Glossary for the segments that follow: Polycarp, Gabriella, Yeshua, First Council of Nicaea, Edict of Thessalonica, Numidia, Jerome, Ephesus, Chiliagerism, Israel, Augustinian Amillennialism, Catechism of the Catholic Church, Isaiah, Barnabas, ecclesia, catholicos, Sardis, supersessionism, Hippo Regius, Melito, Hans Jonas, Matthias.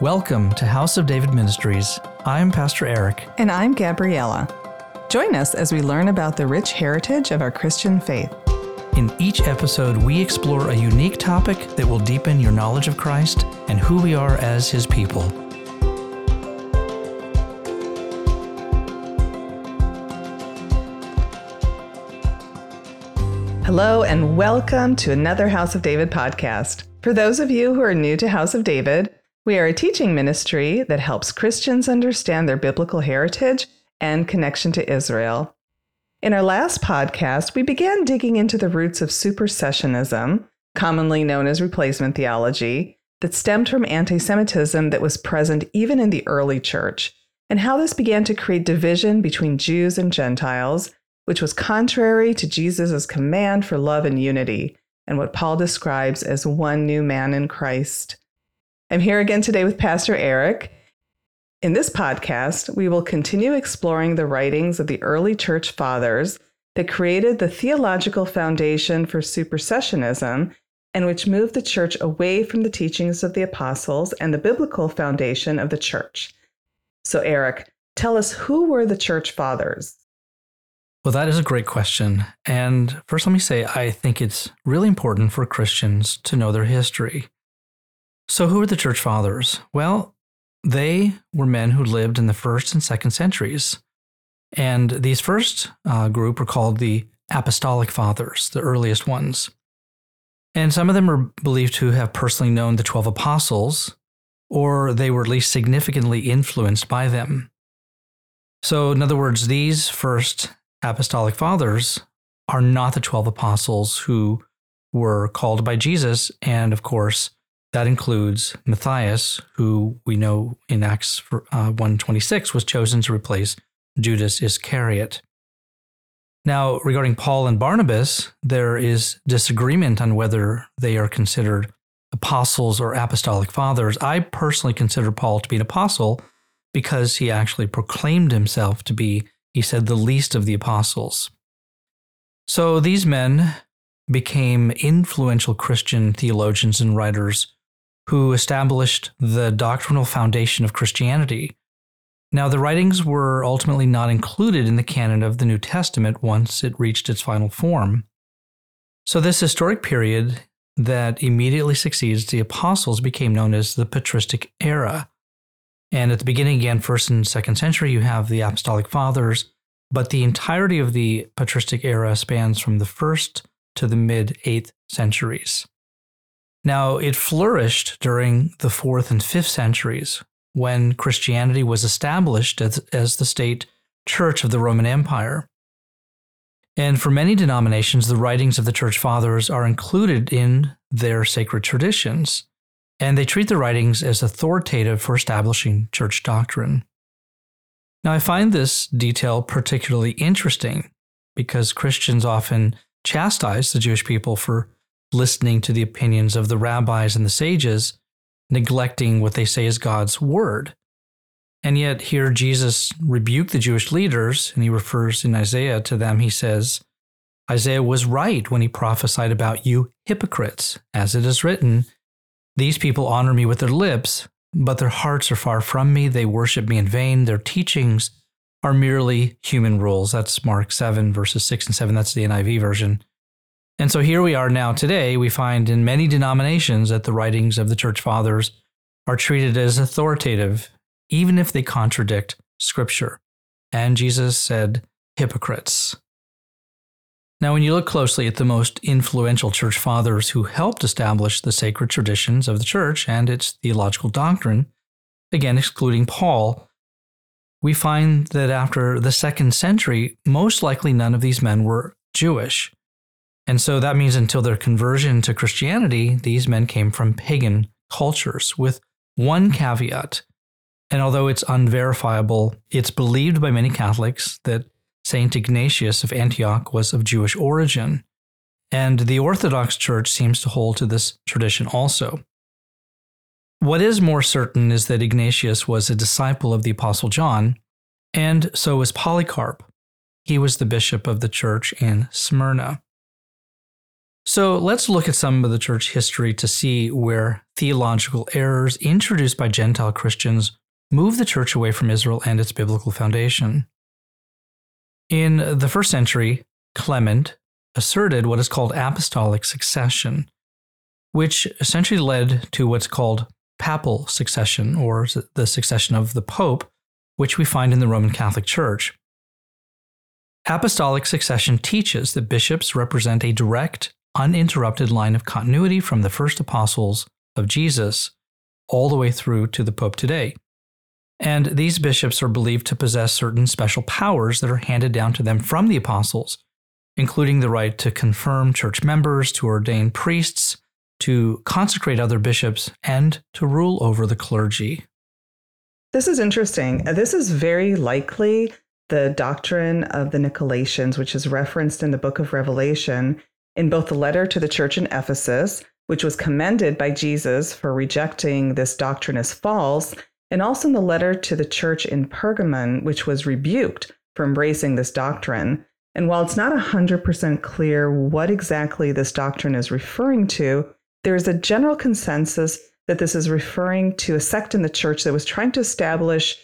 Welcome to House of David Ministries. I'm Pastor Eric. And I'm Gabriella. Join us as we learn about the rich heritage of our Christian faith. In each episode, we explore a unique topic that will deepen your knowledge of Christ and who we are as His people. Hello and welcome to another House of David podcast. For those of you who are new to House of David, we are a teaching ministry that helps Christians understand their biblical heritage and connection to Israel. In our last podcast, we began digging into the roots of supersessionism, commonly known as replacement theology, that stemmed from anti-Semitism that was present even in the early church, and how this began to create division between Jews and Gentiles, which was contrary to Jesus' command for love and unity, and what Paul describes as one new man in Christ. I'm here again today with Pastor Eric. In this podcast, we will continue exploring the writings of the early church fathers that created the theological foundation for supersessionism and which moved the church away from the teachings of the apostles and the biblical foundation of the church. So, Eric, tell us, who were the church fathers? Well, that is a great question. And first, let me say, I think it's really important for Christians to know their history. So who are the church fathers? Well, they were men who lived in the first and second centuries. And these first group are called the Apostolic Fathers, the earliest ones. And some of them are believed to have personally known the 12 apostles, or they were at least significantly influenced by them. So in other words, these first Apostolic Fathers are not the 12 apostles who were called by Jesus, and of course, that includes Matthias, who we know in Acts 1:26 was chosen to replace Judas Iscariot. Now, regarding Paul and Barnabas, there is disagreement on whether they are considered apostles or apostolic fathers. I personally consider Paul to be an apostle because he actually proclaimed himself to be, he said, the least of the apostles. So these men became influential Christian theologians and writers who established the doctrinal foundation of Christianity. Now, the writings were ultimately not included in the canon of the New Testament once it reached its final form. So this historic period that immediately succeeds the apostles became known as the Patristic Era. And at the beginning, again, 1st and 2nd century, you have the Apostolic Fathers, but the entirety of the Patristic Era spans from the 1st to the mid-8th centuries. Now, it flourished during the 4th and 5th centuries, when Christianity was established as the state church of the Roman Empire. And for many denominations, the writings of the Church Fathers are included in their sacred traditions, and they treat the writings as authoritative for establishing church doctrine. Now, I find this detail particularly interesting because Christians often chastised the Jewish people for listening to the opinions of the rabbis and the sages, neglecting what they say is God's word. And yet here Jesus rebuked the Jewish leaders, and he refers in Isaiah to them. He says, "Isaiah was right when he prophesied about you hypocrites, as it is written, these people honor me with their lips, but their hearts are far from me. They worship me in vain. Their teachings are merely human rules." That's Mark 7, verses 6 and 7. That's the NIV version. And so here we are now today. We find in many denominations that the writings of the Church Fathers are treated as authoritative, even if they contradict Scripture. And Jesus said, hypocrites. Now, when you look closely at the most influential Church Fathers who helped establish the sacred traditions of the Church and its theological doctrine, again, excluding Paul, we find that after the second century, most likely none of these men were Jewish. And so that means until their conversion to Christianity, these men came from pagan cultures, with one caveat. And although it's unverifiable, it's believed by many Catholics that St. Ignatius of Antioch was of Jewish origin. And the Orthodox Church seems to hold to this tradition also. What is more certain is that Ignatius was a disciple of the Apostle John, and so was Polycarp. He was the bishop of the church in Smyrna. So let's look at some of the church history to see where theological errors introduced by Gentile Christians move the church away from Israel and its biblical foundation. In the first century, Clement asserted what is called apostolic succession, which essentially led to what's called papal succession, or the succession of the Pope, which we find in the Roman Catholic Church. Apostolic succession teaches that bishops represent a direct, uninterrupted line of continuity from the first apostles of Jesus all the way through to the Pope today. And these bishops are believed to possess certain special powers that are handed down to them from the apostles, including the right to confirm church members, to ordain priests, to consecrate other bishops, and to rule over the clergy. This is interesting. This is very likely the doctrine of the Nicolaitans, which is referenced in the book of Revelation, in both the letter to the church in Ephesus, which was commended by Jesus for rejecting this doctrine as false, and also in the letter to the church in Pergamon, which was rebuked for embracing this doctrine. And while it's not 100% clear what exactly this doctrine is referring to, there is a general consensus that this is referring to a sect in the church that was trying to establish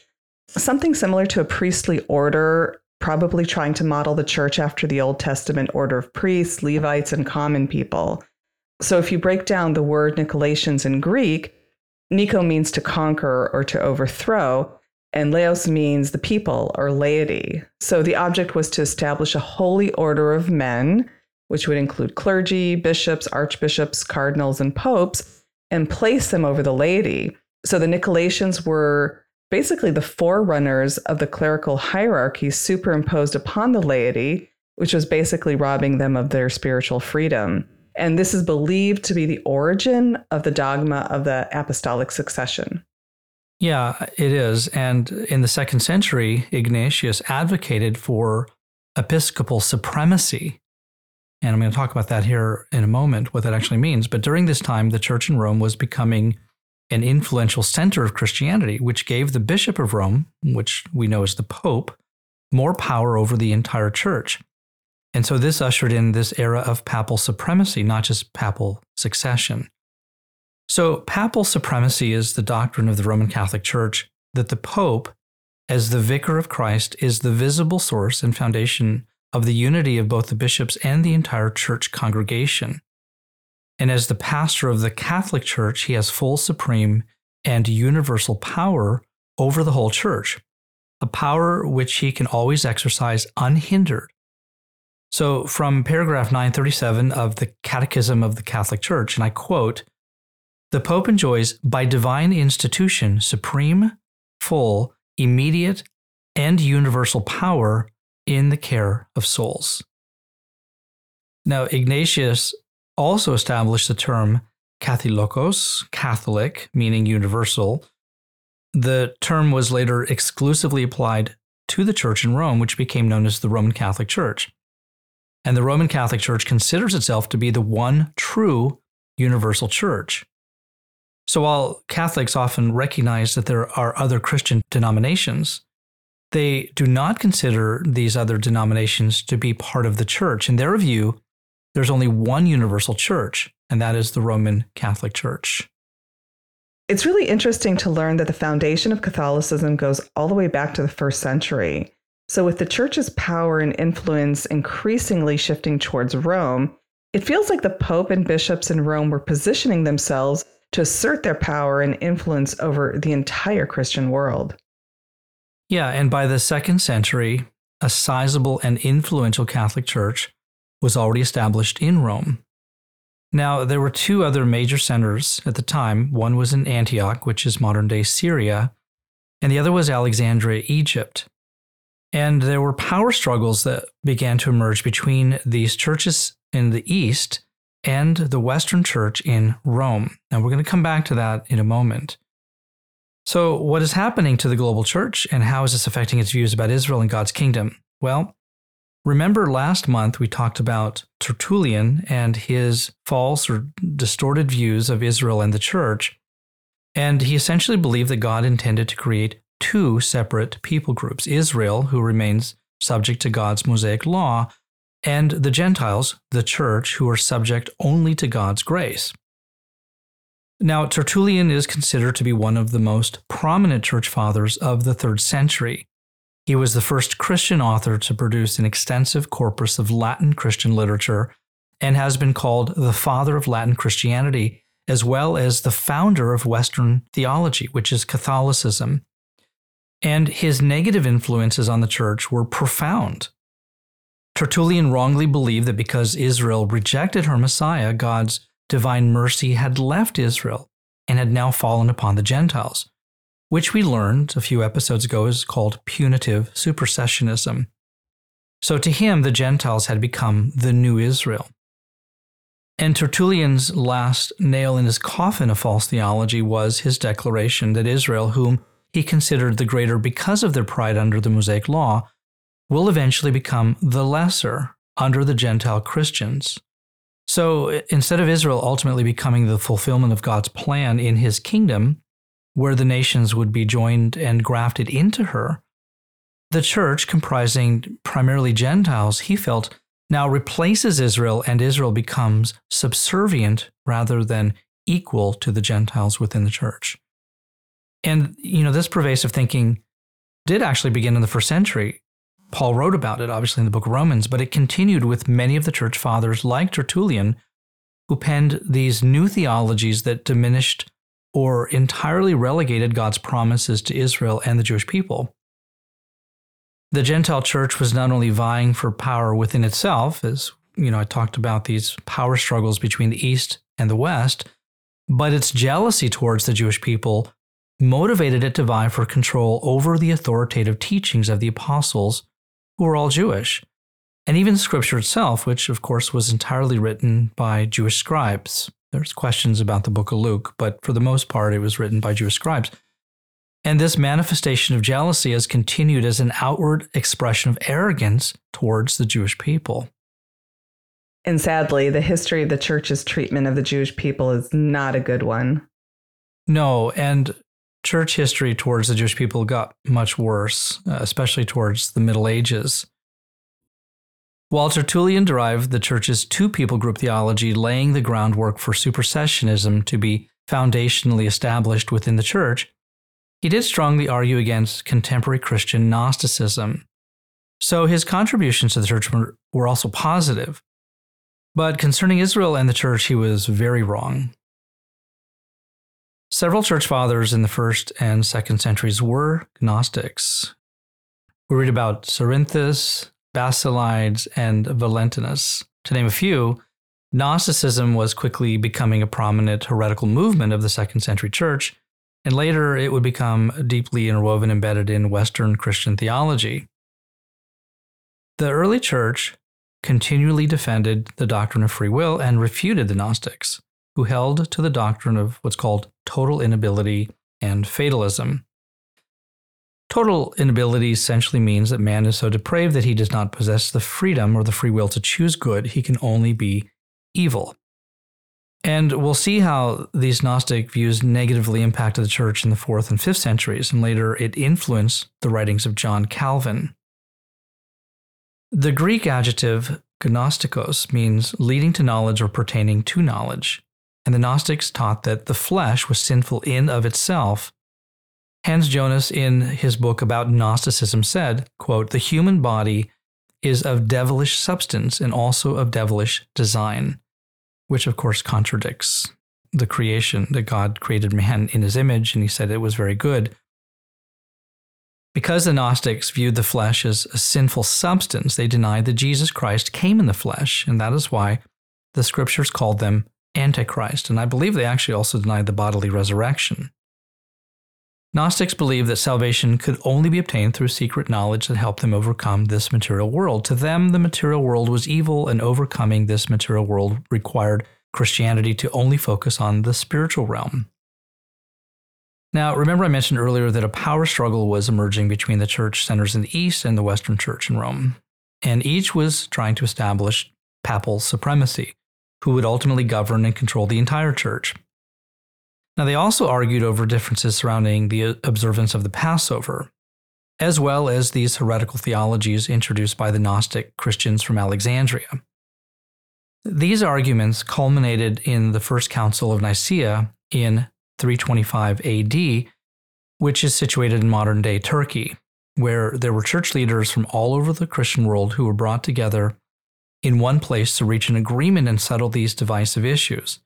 something similar to a priestly order, probably trying to model the church after the Old Testament order of priests, Levites, and common people. So if you break down the word Nicolaitans in Greek, Nico means to conquer or to overthrow, and laos means the people or laity. So the object was to establish a holy order of men, which would include clergy, bishops, archbishops, cardinals, and popes, and place them over the laity. So the Nicolaitans were basically the forerunners of the clerical hierarchy superimposed upon the laity, which was basically robbing them of their spiritual freedom. And this is believed to be the origin of the dogma of the apostolic succession. Yeah, it is. And in the second century, Ignatius advocated for episcopal supremacy. And I'm going to talk about that here in a moment, what that actually means. But during this time, the church in Rome was becoming an influential center of Christianity, which gave the Bishop of Rome, which we know as the Pope, more power over the entire church. And so this ushered in this era of papal supremacy, not just papal succession. So papal supremacy is the doctrine of the Roman Catholic Church that the Pope, as the vicar of Christ, is the visible source and foundation of the unity of both the bishops and the entire church congregation. And as the pastor of the Catholic Church, he has full, supreme, and universal power over the whole church, a power which he can always exercise unhindered. So from paragraph 937 of the Catechism of the Catholic Church, and I quote, "The Pope enjoys by divine institution supreme, full, immediate, and universal power in the care of souls." Now, Ignatius also established the term catholicos, Catholic, meaning universal. The term was later exclusively applied to the church in Rome, which became known as the Roman Catholic Church. And the Roman Catholic Church considers itself to be the one true universal church. So while Catholics often recognize that there are other Christian denominations, they do not consider these other denominations to be part of the church. In their view, there's only one universal church, and that is the Roman Catholic Church. It's really interesting to learn that the foundation of Catholicism goes all the way back to the first century. So with the church's power and influence increasingly shifting towards Rome, it feels like the Pope and bishops in Rome were positioning themselves to assert their power and influence over the entire Christian world. Yeah, and by the second century, a sizable and influential Catholic Church was already established in Rome. Now, there were two other major centers at the time. One was in Antioch, which is modern-day Syria, and the other was Alexandria, Egypt. And there were power struggles that began to emerge between these churches in the East and the Western Church in Rome. And we're going to come back to that in a moment. So, what is happening to the global church, and how is this affecting its views about Israel and God's kingdom? Well, remember last month we talked about Tertullian and his false or distorted views of Israel and the church, and he essentially believed that God intended to create two separate people groups, Israel, who remains subject to God's Mosaic law, and the Gentiles, the church, who are subject only to God's grace. Now, Tertullian is considered to be one of the most prominent church fathers of the 3rd century. He was the first Christian author to produce an extensive corpus of Latin Christian literature and has been called the father of Latin Christianity, as well as the founder of Western theology, which is Catholicism. And his negative influences on the church were profound. Tertullian wrongly believed that because Israel rejected her Messiah, God's divine mercy had left Israel and had now fallen upon the Gentiles, which we learned a few episodes ago is called punitive supersessionism. So to him, the Gentiles had become the new Israel. And Tertullian's last nail in his coffin of false theology was his declaration that Israel, whom he considered the greater because of their pride under the Mosaic law, will eventually become the lesser under the Gentile Christians. So instead of Israel ultimately becoming the fulfillment of God's plan in his kingdom, where the nations would be joined and grafted into her, the church, comprising primarily Gentiles, he felt, now replaces Israel, and Israel becomes subservient rather than equal to the Gentiles within the church. And, this pervasive thinking did actually begin in the 1st century. Paul wrote about it, obviously, in the book of Romans, but it continued with many of the church fathers like Tertullian, who penned these new theologies that diminished or entirely relegated God's promises to Israel and the Jewish people. The Gentile church was not only vying for power within itself, as I talked about these power struggles between the East and the West, but its jealousy towards the Jewish people motivated it to vie for control over the authoritative teachings of the apostles, who were all Jewish, and even Scripture itself, which, of course, was entirely written by Jewish scribes. There's questions about the book of Luke, but for the most part, it was written by Jewish scribes. And this manifestation of jealousy has continued as an outward expression of arrogance towards the Jewish people. And sadly, the history of the church's treatment of the Jewish people is not a good one. No, and church history towards the Jewish people got much worse, especially towards the Middle Ages. While Tertullian derived the church's two-people group theology, laying the groundwork for supersessionism to be foundationally established within the church, he did strongly argue against contemporary Christian Gnosticism. So his contributions to the church were also positive. But concerning Israel and the church, he was very wrong. Several church fathers in the 1st and 2nd centuries were Gnostics. We read about Cerinthus, Basilides, and Valentinus. To name a few, Gnosticism was quickly becoming a prominent heretical movement of the 2nd century church, and later it would become deeply interwoven, embedded in Western Christian theology. The early church continually defended the doctrine of free will and refuted the Gnostics, who held to the doctrine of what's called total inability and fatalism. Total inability essentially means that man is so depraved that he does not possess the freedom or the free will to choose good. He can only be evil. And we'll see how these Gnostic views negatively impacted the church in the 4th and 5th centuries, and later it influenced the writings of John Calvin. The Greek adjective gnostikos means leading to knowledge or pertaining to knowledge. And the Gnostics taught that the flesh was sinful in of itself. Hans Jonas, in his book about Gnosticism, said, quote, "The human body is of devilish substance and also of devilish design," which of course contradicts the creation, that God created man in his image, and he said it was very good. Because the Gnostics viewed the flesh as a sinful substance, they denied that Jesus Christ came in the flesh, and that is why the scriptures called them Antichrist, and I believe they actually also denied the bodily resurrection. Gnostics believed that salvation could only be obtained through secret knowledge that helped them overcome this material world. To them, the material world was evil, and overcoming this material world required Christianity to only focus on the spiritual realm. Now, remember I mentioned earlier that a power struggle was emerging between the church centers in the East and the Western Church in Rome, and each was trying to establish papal supremacy, who would ultimately govern and control the entire church. Now, they also argued over differences surrounding the observance of the Passover. as well as these heretical theologies introduced by the Gnostic Christians from Alexandria. These arguments culminated in the First Council of Nicaea in 325 AD, which is situated in modern-day Turkey, where there were church leaders from all over the Christian world who were brought together in one place to reach an agreement and settle these divisive issues.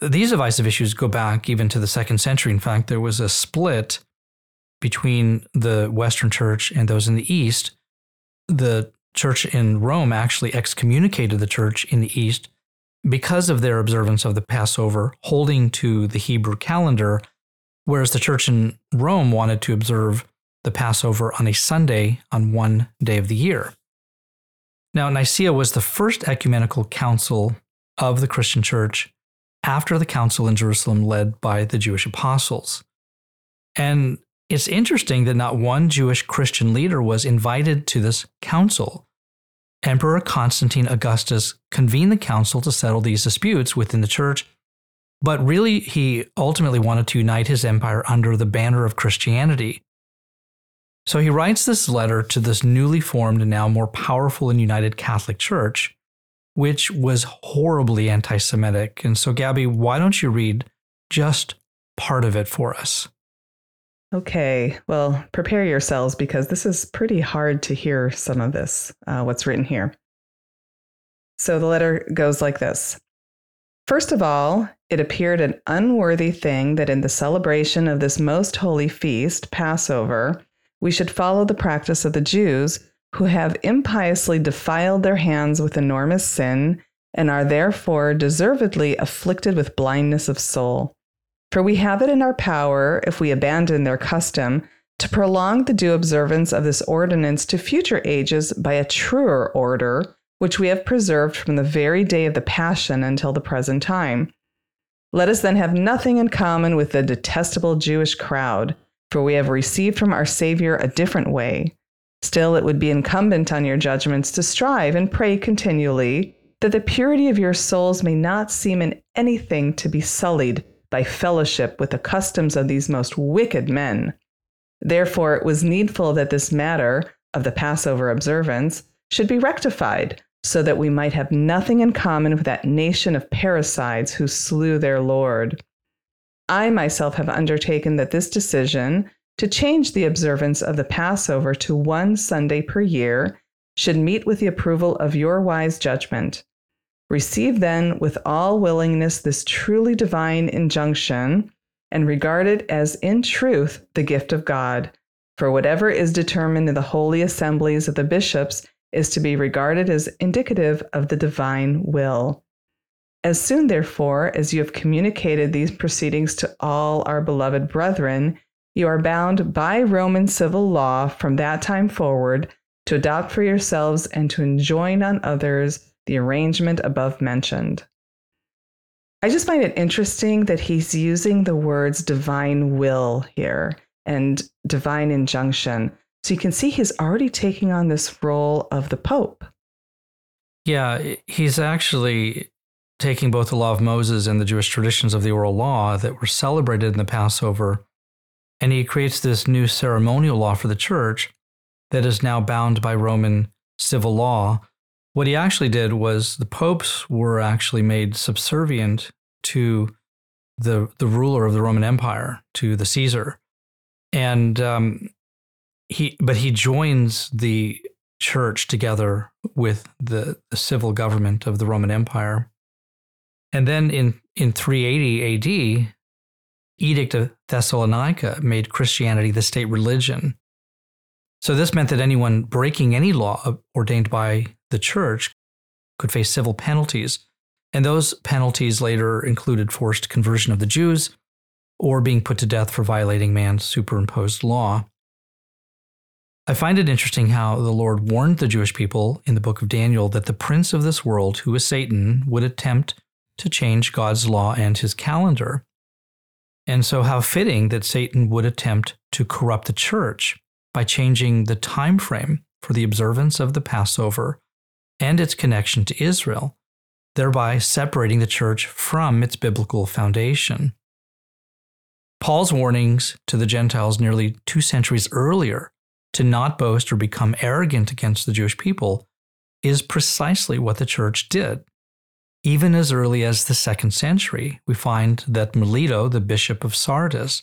These divisive issues go back even to the 2nd century. In fact, there was a split between the Western Church and those in the East. The Church in Rome actually excommunicated the Church in the East because of their observance of the Passover, holding to the Hebrew calendar, whereas the Church in Rome wanted to observe the Passover on a Sunday on one day of the year. Now, Nicaea was the first ecumenical council of the Christian Church after the council in Jerusalem led by the Jewish apostles. And it's interesting that not one Jewish Christian leader was invited to this council. Emperor Constantine Augustus convened the council to settle these disputes within the church, but really he ultimately wanted to unite his empire under the banner of Christianity. So he writes this letter to this newly formed and now more powerful and united Catholic Church, which was horribly anti-Semitic. And so, Gabby, why don't you read just part of it for us? Okay, well, prepare yourselves because this is pretty hard to hear some of this, what's written here. So the letter goes like this. First of all, it appeared an unworthy thing that in the celebration of this most holy feast, Passover, we should follow the practice of the Jews who have impiously defiled their hands with enormous sin and are therefore deservedly afflicted with blindness of soul. For we have it in our power, if we abandon their custom, to prolong the due observance of this ordinance to future ages by a truer order, which we have preserved from the very day of the Passion until the present time. Let us then have nothing in common with the detestable Jewish crowd, for we have received from our Savior a different way. Still, it would be incumbent on your judgments to strive and pray continually that the purity of your souls may not seem in anything to be sullied by fellowship with the customs of these most wicked men. Therefore, it was needful that this matter of the Passover observance should be rectified, so that we might have nothing in common with that nation of parricides who slew their Lord. I myself have undertaken that this decision to change the observance of the Passover to one Sunday per year should meet with the approval of your wise judgment. Receive then with all willingness this truly divine injunction, and regard it as in truth the gift of God. For whatever is determined in the holy assemblies of the bishops is to be regarded as indicative of the divine will. As soon, therefore, as you have communicated these proceedings to all our beloved brethren, you are bound by Roman civil law from that time forward to adopt for yourselves and to enjoin on others the arrangement above mentioned. I just find it interesting that he's using the words divine will here and divine injunction. So you can see he's already taking on this role of the Pope. Yeah, he's actually taking both the law of Moses and the Jewish traditions of the oral law that were celebrated in the Passover, and he creates this new ceremonial law for the church that is now bound by Roman civil law. What he actually did was the popes were actually made subservient to the ruler of the Roman Empire, to the Caesar, and he joins the church together with the civil government of the Roman Empire. And then in 380 AD, Edict of Thessalonica made Christianity the state religion. So this meant that anyone breaking any law ordained by the church could face civil penalties, and those penalties later included forced conversion of the Jews or being put to death for violating man's superimposed law. I find it interesting how the Lord warned the Jewish people in the book of Daniel that the prince of this world, who is Satan, would attempt to change God's law and his calendar. And so how fitting that Satan would attempt to corrupt the church by changing the time frame for the observance of the Passover and its connection to Israel, thereby separating the church from its biblical foundation. Paul's warnings to the Gentiles nearly 2 centuries earlier to not boast or become arrogant against the Jewish people, is precisely what the church did. Even as early as the 2nd century, we find that Melito, the bishop of Sardis,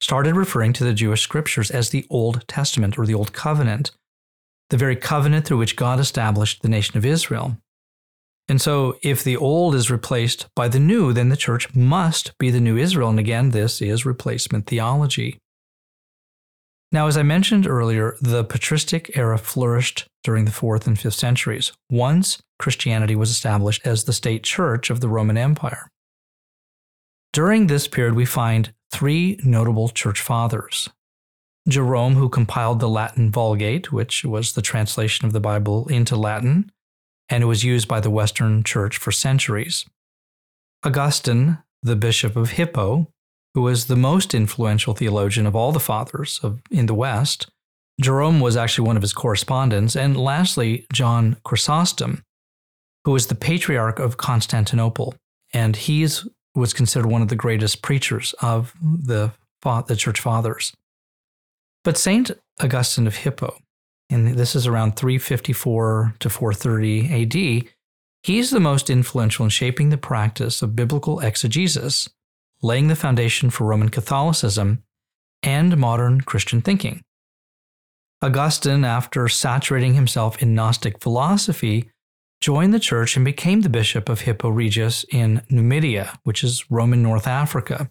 started referring to the Jewish scriptures as the Old Testament or the Old Covenant, the very covenant through which God established the nation of Israel. And so if the old is replaced by the new, then the church must be the new Israel. And again, this is replacement theology. Now, as I mentioned earlier, the Patristic Era flourished during the 4th and 5th centuries, once Christianity was established as the state church of the Roman Empire. During this period, we find three notable church fathers. Jerome, who compiled the Latin Vulgate, which was the translation of the Bible into Latin, and it was used by the Western Church for centuries. Augustine, the Bishop of Hippo, who was the most influential theologian of all the fathers in the West. Jerome was actually one of his correspondents. And lastly, John Chrysostom, who was the Patriarch of Constantinople. And he was considered one of the greatest preachers of the Church Fathers. But St. Augustine of Hippo, and this is around 354 to 430 AD, he's the most influential in shaping the practice of biblical exegesis, laying the foundation for Roman Catholicism and modern Christian thinking. Augustine, after saturating himself in Gnostic philosophy, joined the church and became the bishop of Hippo Regius in Numidia, which is Roman North Africa.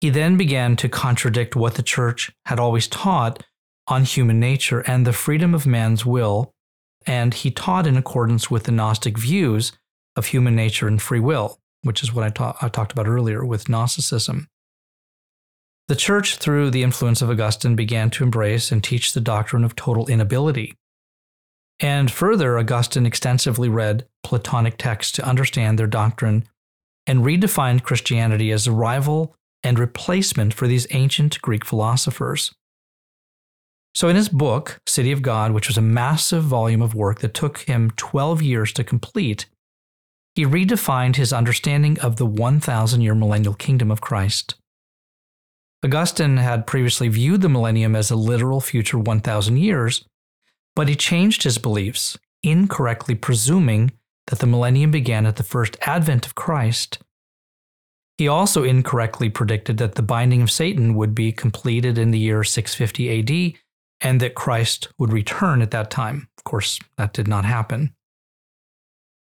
He then began to contradict what the church had always taught on human nature and the freedom of man's will, and he taught in accordance with the Gnostic views of human nature and free will, which is what I talked about earlier with Gnosticism. The church, through the influence of Augustine, began to embrace and teach the doctrine of total inability. And further, Augustine extensively read Platonic texts to understand their doctrine and redefined Christianity as a rival and replacement for these ancient Greek philosophers. So in his book, City of God, which was a massive volume of work that took him 12 years to complete, he redefined his understanding of the 1,000-year millennial kingdom of Christ. Augustine had previously viewed the millennium as a literal future 1,000 years, but he changed his beliefs, incorrectly presuming that the millennium began at the first advent of Christ. He also incorrectly predicted that the binding of Satan would be completed in the year 650 AD and that Christ would return at that time. Of course, that did not happen.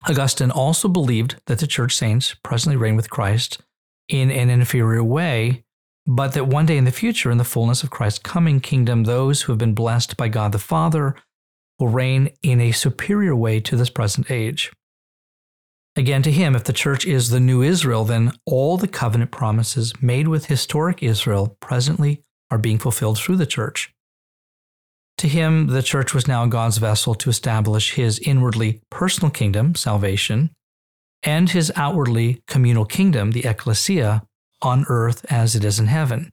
Augustine also believed that the church saints presently reign with Christ in an inferior way, but that one day in the future, in the fullness of Christ's coming kingdom, those who have been blessed by God the Father will reign in a superior way to this present age. Again, to him, if the church is the new Israel, then all the covenant promises made with historic Israel presently are being fulfilled through the church. To him, the church was now God's vessel to establish his inwardly personal kingdom, salvation, and his outwardly communal kingdom, the ecclesia, on earth as it is in heaven.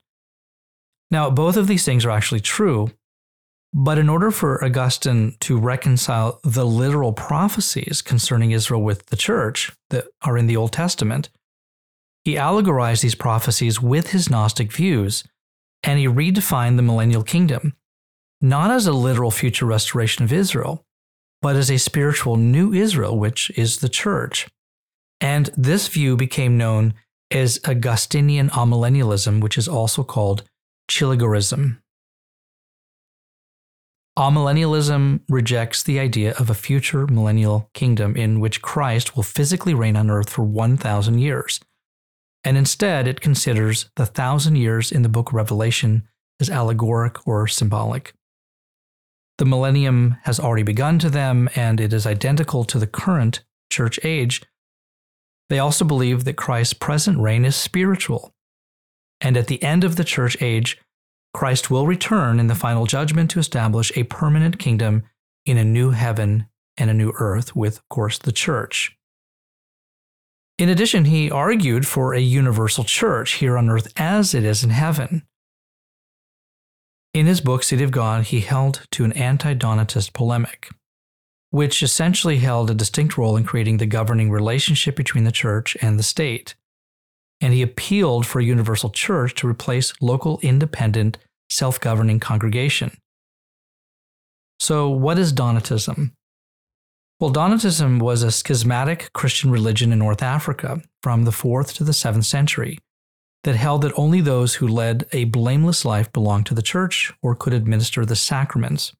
Now, both of these things are actually true, but in order for Augustine to reconcile the literal prophecies concerning Israel with the church that are in the Old Testament, he allegorized these prophecies with his Gnostic views, and he redefined the millennial kingdom, not as a literal future restoration of Israel, but as a spiritual new Israel, which is the church. And this view became known as Augustinian Amillennialism, which is also called Chiliagerism. Amillennialism rejects the idea of a future millennial kingdom in which Christ will physically reign on earth for 1,000 years. And instead, it considers the 1,000 years in the book of Revelation as allegoric or symbolic. The millennium has already begun to them, and it is identical to the current church age. They also believe that Christ's present reign is spiritual, and at the end of the church age, Christ will return in the final judgment to establish a permanent kingdom in a new heaven and a new earth with, of course, the church. In addition, he argued for a universal church here on earth as it is in heaven. In his book, City of God, he held to an anti-Donatist polemic, which essentially held a distinct role in creating the governing relationship between the church and the state. And he appealed for a universal church to replace local, independent, self-governing congregation, So what is Donatism? Well, Donatism was a schismatic Christian religion in North Africa from the 4th to the 7th century that held that only those who led a blameless life belonged to the church or could administer the sacraments.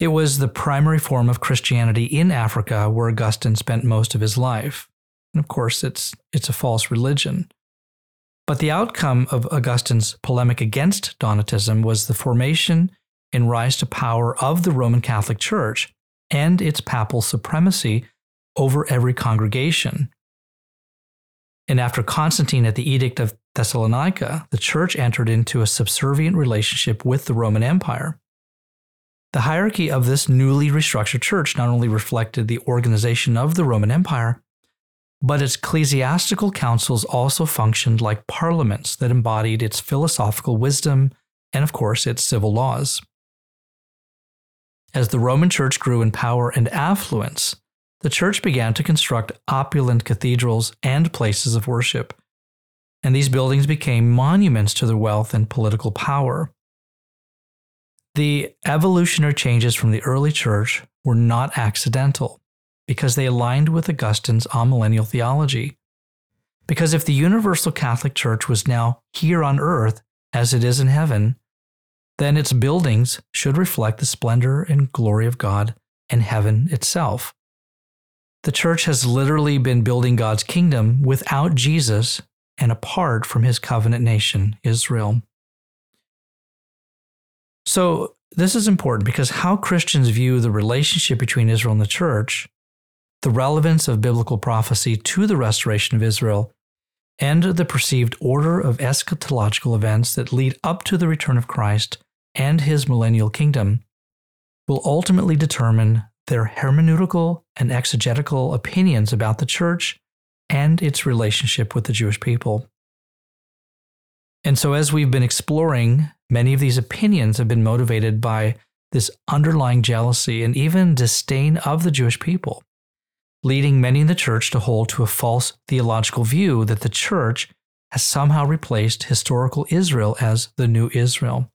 It was the primary form of Christianity in Africa where Augustine spent most of his life. And of course, it's a false religion. But the outcome of Augustine's polemic against Donatism was the formation and rise to power of the Roman Catholic Church and its papal supremacy over every congregation. And after Constantine at the Edict of Thessalonica, the Church entered into a subservient relationship with the Roman Empire. The hierarchy of this newly restructured Church not only reflected the organization of the Roman Empire, but its ecclesiastical councils also functioned like parliaments that embodied its philosophical wisdom and, of course, its civil laws. As the Roman Church grew in power and affluence, the Church began to construct opulent cathedrals and places of worship, and these buildings became monuments to their wealth and political power. The evolutionary changes from the early Church were not accidental, because they aligned with Augustine's amillennial theology. Because if the universal Catholic Church was now here on earth as it is in heaven, then its buildings should reflect the splendor and glory of God and heaven itself. The Church has literally been building God's kingdom without Jesus and apart from his covenant nation, Israel. So this is important because how Christians view the relationship between Israel and the Church, the relevance of biblical prophecy to the restoration of Israel, and the perceived order of eschatological events that lead up to the return of Christ and his millennial kingdom will ultimately determine their hermeneutical and exegetical opinions about the Church and its relationship with the Jewish people. And so as we've been exploring, many of these opinions have been motivated by this underlying jealousy and even disdain of the Jewish people, leading many in the Church to hold to a false theological view that the Church has somehow replaced historical Israel as the new Israel.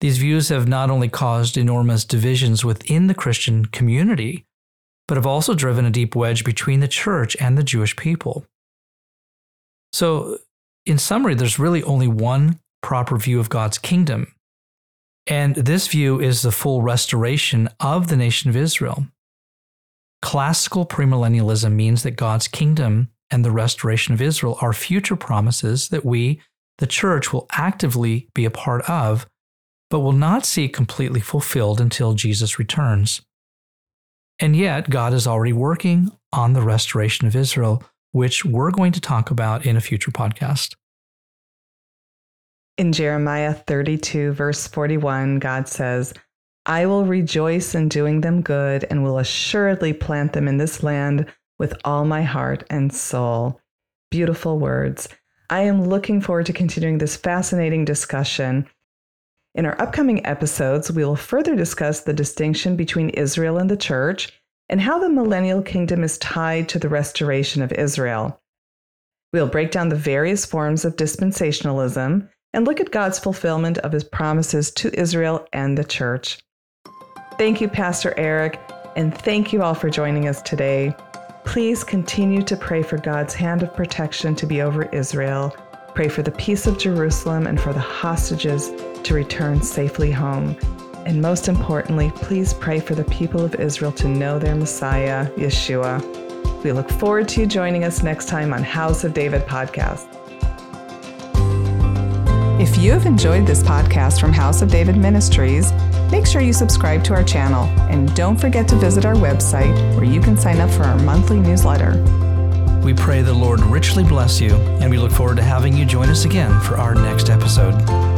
These views have not only caused enormous divisions within the Christian community, but have also driven a deep wedge between the Church and the Jewish people. So, in summary, there's really only one proper view of God's kingdom, and this view is the full restoration of the nation of Israel. Classical premillennialism means that God's kingdom and the restoration of Israel are future promises that we, the Church, will actively be a part of, but will not see completely fulfilled until Jesus returns. And yet, God is already working on the restoration of Israel, which we're going to talk about in a future podcast. In Jeremiah 32, verse 41, God says, "I will rejoice in doing them good and will assuredly plant them in this land with all my heart and soul." Beautiful words. I am looking forward to continuing this fascinating discussion. In our upcoming episodes, we will further discuss the distinction between Israel and the Church and how the millennial kingdom is tied to the restoration of Israel. We'll break down the various forms of dispensationalism and look at God's fulfillment of his promises to Israel and the Church. Thank you, Pastor Eric, and thank you all for joining us today. Please continue to pray for God's hand of protection to be over Israel. Pray for the peace of Jerusalem and for the hostages to return safely home. And most importantly, please pray for the people of Israel to know their Messiah, Yeshua. We look forward to you joining us next time on House of David Podcast. If you have enjoyed this podcast from House of David Ministries, make sure you subscribe to our channel and don't forget to visit our website where you can sign up for our monthly newsletter. We pray the Lord richly bless you, and we look forward to having you join us again for our next episode.